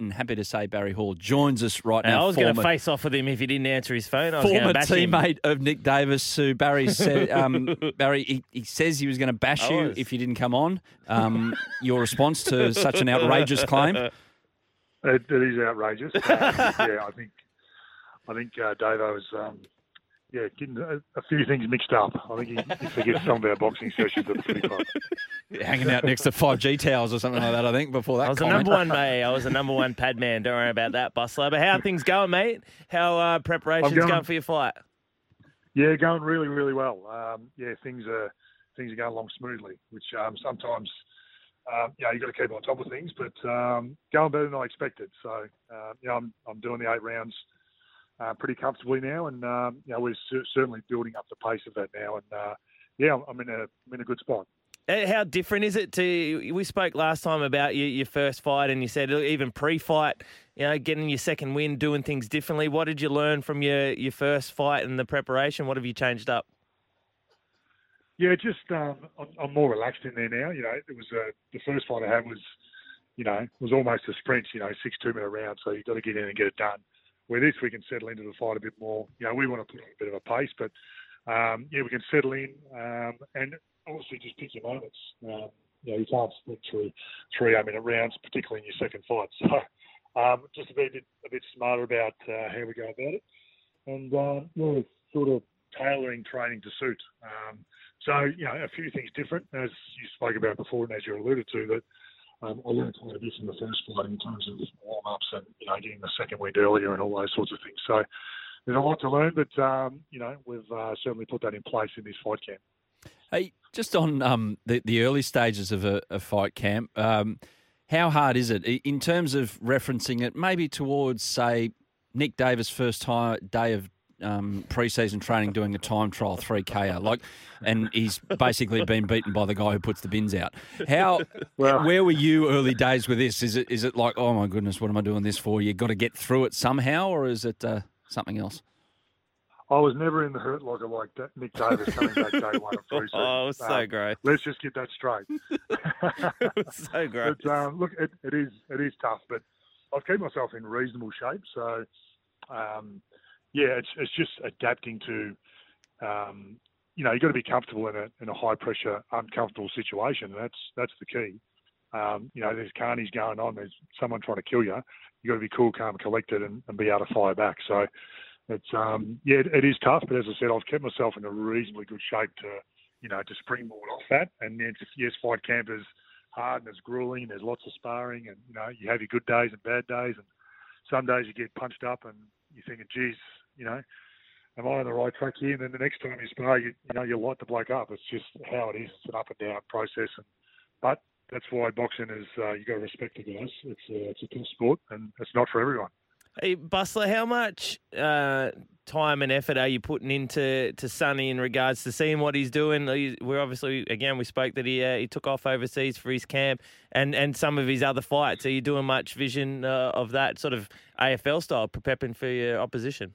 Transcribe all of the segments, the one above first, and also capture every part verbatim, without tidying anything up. And happy to say Barry Hall joins us right now. And I was going to face off with him if he didn't answer his phone. I was former teammate him. of Nick Davis, who Barry said, um, Barry, he, he says he was going to bash I you was. if you didn't come on. Um, your response to such an outrageous claim? It, it is outrageous. Um, yeah, I think I think uh, Davo was um, yeah getting a, a few things mixed up. I think he, he forgets some of our boxing sessions at the city club. Hanging out next to five G towers or something like that, I think, before that I was comment. the number one, mate. I was the number one pad man. Don't worry about that, Bustler. But how are things going, mate? How are preparations going, going for your fight? Yeah, going really, really well. Um, yeah, things are things are going along smoothly, which um, sometimes, um, yeah, you got to keep on top of things, but um, going better than I expected. So, uh, yeah, I'm, I'm doing the eight rounds uh, pretty comfortably now, and um, you know, we're cer- certainly building up the pace of that now. And, uh, yeah, I'm in a I'm in a good spot. How different is it to, we spoke last time about your, your first fight and you said even pre-fight, you know, getting your second win, doing things differently. What did you learn from your, your first fight and the preparation? What have you changed up? Yeah, just um, I'm more relaxed in there now. You know, it was uh, the first fight I had was, you know, was almost a sprint, you know, six two-minute rounds. So you've got to get in and get it done. With this, we can settle into the fight a bit more. You know, we want to put on a bit of a pace, but um, yeah, we can settle in um, and... obviously, just pick your moments. Um, you know, you can't split through three eight-minute rounds, particularly in your second fight. So, um, just to be a bit, a bit smarter about uh, how we go about it, and um, yeah, sort of tailoring training to suit. Um, so, you know, a few things different, as you spoke about before, and as you alluded to, that um, I learned quite a bit from the first fight in terms of warm-ups and, you know, getting the second wind earlier and all those sorts of things. So, there's a lot to learn, but um, you know, we've uh, certainly put that in place in this fight camp. Hey, just on um, the, the early stages of a, a fight camp, um, how hard is it in terms of referencing it maybe towards, say, Nick Davis' first time, day of um, pre-season training doing a time trial three K-er, like, and he's basically been beaten by the guy who puts the bins out. How, well, where were you early days with this? Is it is it like, oh, my goodness, what am I doing this for? You've got to get through it somehow, or is it uh, something else? I was never in the hurt locker like that. Nick Davis coming back day one of three. Oh, it was um, so great. Let's just get that straight. It was so great. But, um, look, it, it is it is tough, but I've kept myself in reasonable shape. So, um, yeah, it's it's just adapting to, um, you know, you've got to be comfortable in a in a high pressure, uncomfortable situation. That's that's the key. Um, you know, there's carnage going on. There's someone trying to kill you. You've got to be cool, calm, collected, and, and be able to fire back. So. It's um yeah, it, it is tough, but as I said, I've kept myself in a reasonably good shape to, you know, to springboard off that. And then yes, fight camp is hard and it's grueling. And there's lots of sparring, and you know, you have your good days and bad days, and some days you get punched up and you're thinking, geez, you know, am I on the right track here? And then the next time you spar, you, you know, you light the bloke up. It's just how it is. It's an up and down process, and, but that's why boxing is uh, you got to respect the guys. It's a, it's a tough sport, and it's not for everyone. Hey, Bustler, how much uh, time and effort are you putting into to Sonny in regards to seeing what he's doing? We're obviously, again, we spoke that he uh, he took off overseas for his camp and, and some of his other fights. Are you doing much vision uh, of that sort of A F L style, prepping for your opposition?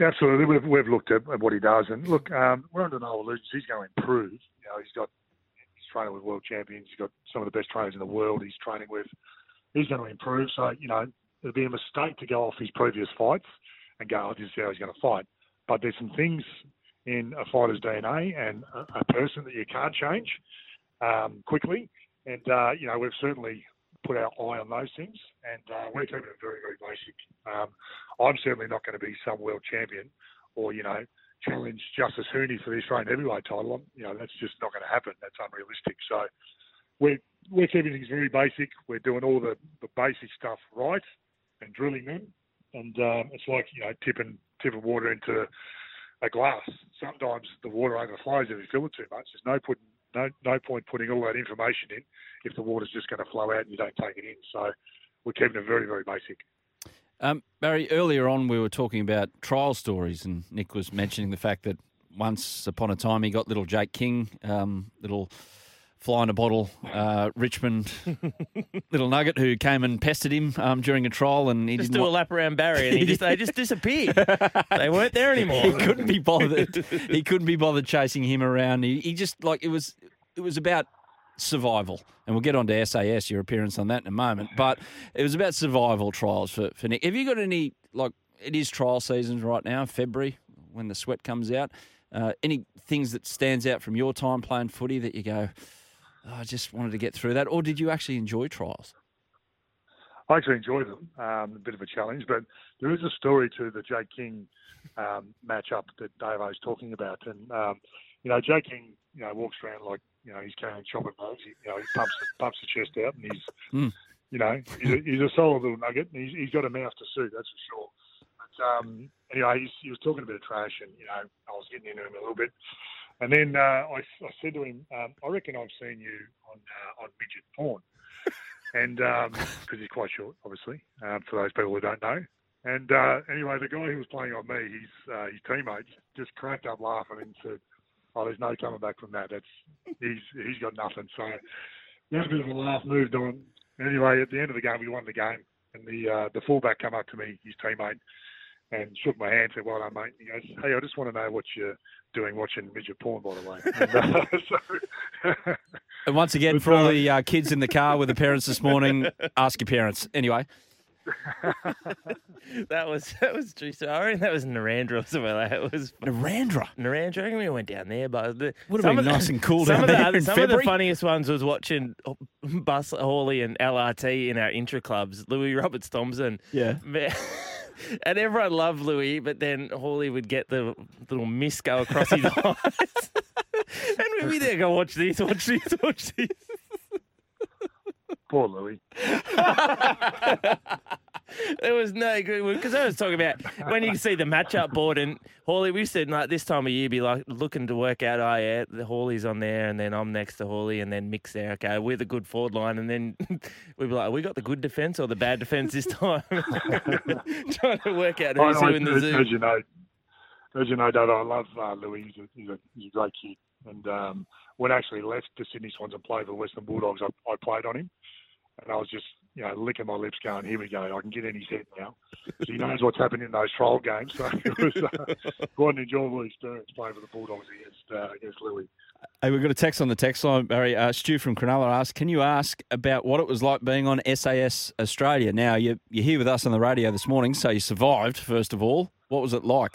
Yeah, absolutely. We've, we've looked at what he does. And look, um, we're under no illusions. He's going to improve. You know, he's got he's training with world champions. He's got some of the best trainers in the world he's training with. He's going to improve. So, you know, it'd be a mistake to go off his previous fights and go, oh, this is how he's going to fight. But there's some things in a fighter's D N A and a, a person that you can't change um, quickly. And, uh, you know, we've certainly put our eye on those things. And uh, we're keeping it very, very basic. Um, I'm certainly not going to be some world champion or, you know, challenge Justice Hooney for the Australian heavyweight title. You know, that's just not going to happen. That's unrealistic. So we're whilst everything's very basic, we're doing all the, the basic stuff right and drilling them. And um, it's like, you know, tipping, tipping water into a glass. Sometimes the water overflows if you fill it too much. There's no putting, no no point putting all that information in if the water's just going to flow out and you don't take it in. So we're keeping it very, very basic. Um, Barry, earlier on we were talking about trial stories, and Nick was mentioning the fact that once upon a time he got little Jake King, um, little fly-in-a-bottle uh, Richmond little nugget who came and pestered him um, during a trial, and he just didn't do wa- a lap around Barry, and he just, they just disappeared. They weren't there anymore. He couldn't be bothered. He couldn't be bothered chasing him around. He, he just like it was. It was about survival, and we'll get on to S A S, your appearance on that in a moment, but it was about survival trials for, for Nick. Have you got any, like, it is trial season right now, February, when the sweat comes out, uh, any things that stands out from your time playing footy that you go, oh, I just wanted to get through that, or did you actually enjoy trials? I actually enjoy them, um, a bit of a challenge, but there is a story to the Jake King um, matchup that Dave was talking about, and um, you know, Jake King, you know, walks around like, you know, he's carrying chopping balls. He, you know, he pumps pumps the chest out, and he's, mm. you know, he's a, he's a solid little nugget, and he's, he's got a mouth to suit, that's for sure. But um, anyway, he's, he was talking a bit of trash, and you know, I was getting into him a little bit, and then uh, I, I said to him, um, I reckon I've seen you on uh, on midget porn, and because um, he's quite short, obviously, um, for those people who don't know. And uh, anyway, the guy who was playing on me, his uh, his teammate, just cracked up laughing and said, oh, there's no coming back from that. That's he's he's got nothing. So we had a bit of a laugh, moved on. Anyway, at the end of the game, we won the game, and the uh, the fullback came up to me, his teammate, and shook my hand, said, "Well done, mate." And he goes, "Hey, I just want to know what you're doing watching midget porn, by the way." And, uh, so, and once again, for all the uh, kids in the car with the parents this morning, ask your parents. Anyway. that was that was juicy. I reckon that was Narandra or somewhere like that. It was Narandra. Narandra. I reckon we went down there, but the, would have been the, nice and cool down of the, there. In some February. Of the funniest ones was watching Bus Hawley and L R T in our intra clubs. Louis Roberts Thompson. Yeah. And everyone loved Louis, but then Hawley would get the little mist go across his eyes, and we'd be there, go watch this, watch this, watch this. Poor Louis. There was no good, because I was talking about when you see the matchup board, and Hawley, we said like this time of year be like looking to work out, oh yeah, the Hawley's on there, and then I'm next to Hawley, and then Mick's there, okay, we're the good forward line, and then we'd be like, we got the good defence or the bad defence this time? Trying to work out who's who in the zoo. As you know, as you know, Dad, I love uh, Louis. He's a, he's, a, he's a great kid. And um, when I actually left the Sydney Swans and played for the Western Bulldogs, I, I played on him. And I was just, you know, licking my lips going, here we go, I can get in his head now. So he knows what's happened in those trial games. So it was uh, quite an enjoyable experience playing for the Bulldogs against, uh, against Louis. Hey, we've got a text on the text line, Barry. Uh, Stu from Cronulla asked, can you ask about what it was like being on S A S Australia? Now, you're, you're here with us on the radio this morning, so you survived, first of all. What was it like?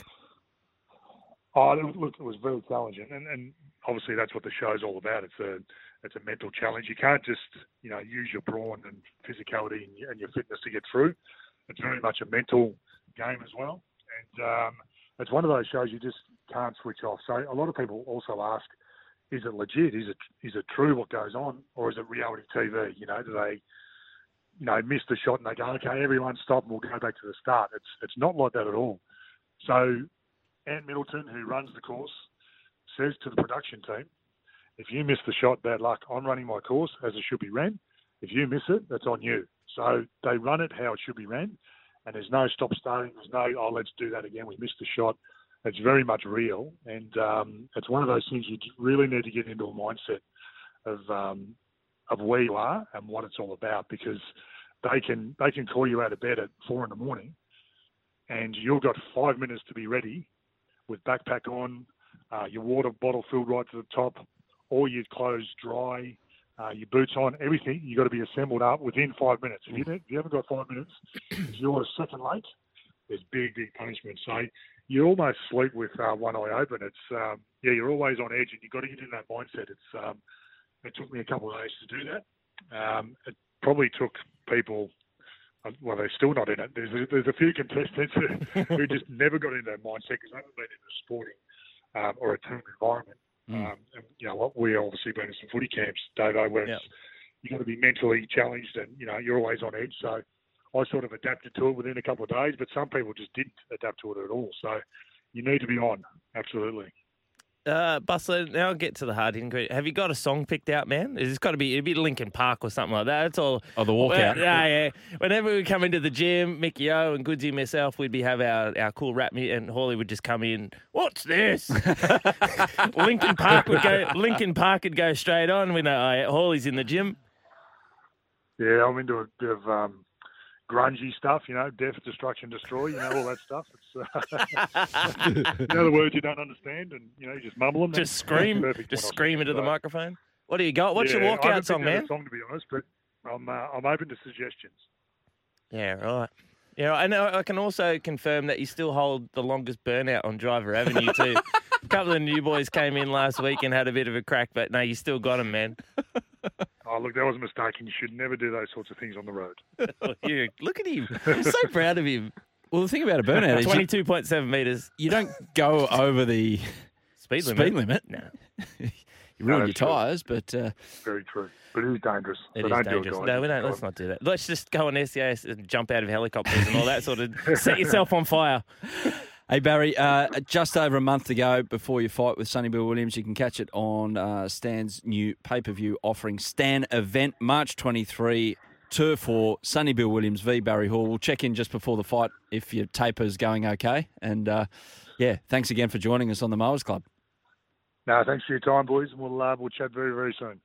Oh, look, it was very challenging. And, and obviously that's what the show's all about. It's a... It's a mental challenge. You can't just, you know, use your brawn and physicality and your fitness to get through. It's very much a mental game as well. And um, it's one of those shows you just can't switch off. So a lot of people also ask, is it legit? Is it is it true what goes on? Or is it reality T V? You know, do they, you know, miss the shot and they go, okay, everyone stop and we'll go back to the start. It's, it's not like that at all. So Ant Middleton, who runs the course, says to the production team, if you miss the shot, bad luck. I'm running my course as it should be ran. If you miss it, that's on you. So they run it how it should be ran, and there's no stop starting. There's no, oh, let's do that again. We missed the shot. It's very much real, and um, it's one of those things you really need to get into a mindset of um, of where you are and what it's all about, because they can they can call you out of bed at four in the morning, and you've got five minutes to be ready with backpack on, uh, your water bottle filled right to the top, all your clothes dry, uh, your boots on, everything. You've got to be assembled up within five minutes. If you, if you haven't got five minutes, if you're a second late, there's big, big punishment. So you almost sleep with uh, one eye open. It's um, yeah, you're always on edge, and you've got to get in that mindset. It's um, it took me a couple of days to do that. Um, it probably took people. Well, they're still not in it. There's a, there's a few contestants who, who just never got into that mindset because they haven't been in a sporting um, or a team environment. Um, and, you know, what we obviously been in some footy camps, Davo, where it's, you've got to be mentally challenged and, you know, you're always on edge. So I sort of adapted to it within a couple of days, but some people just didn't adapt to it at all. So you need to be on, absolutely. Uh, Bustler, now get to the hard ingredient. Have you got a song picked out, man? It's got to be a bit Linkin Park or something like that. It's all. Oh, the walkout. Yeah, yeah. Whenever we come into the gym, Mickey O and Goodsy and myself, we'd be have our, our cool rap music, and Hawley would just come in. What's this? Linkin Park would go. Linkin Park would go straight on. We know right, Hawley's in the gym. Yeah, I'm into a bit of um, grungy stuff, you know, death, destruction, destroy, you know, all that stuff. It's, uh, in other words, you don't understand and, you know, you just mumble them. Just scream. Just scream into the microphone. What do you got? What's yeah, your walkout song, man? I haven't picked out a song, to be honest, but I'm, uh, I'm open to suggestions. Yeah, right. Yeah, I know. I can also confirm that you still hold the longest burnout on Driver Avenue, too. A couple of new boys came in last week and had a bit of a crack, but no, you still got them, man. Oh, look, that was a mistake, and you should never do those sorts of things on the road. Oh, you, look at him. I'm so proud of him. Well, the thing about a burnout is twenty-two point seven metres. You don't go over the speed limit. Speed limit. No. You ruin no, your true. tyres, but... Uh, very true. But it is dangerous. It but is don't dangerous. Do it, no, we don't. Let's not do that. Let's just go on S A S and jump out of helicopters and all that sort of... Set yourself on fire. Hey, Barry, uh, just over a month ago, before your fight with Sonny Bill Williams, you can catch it on uh, Stan's new pay-per-view offering, Stan Event, March twenty-third, Turf four, Sonny Bill Williams v Barry Hall. We'll check in just before the fight if your taper's going okay. And, uh, yeah, thanks again for joining us on the Mowers Club. No, thanks for your time, boys. We'll, uh, we'll chat very, very soon.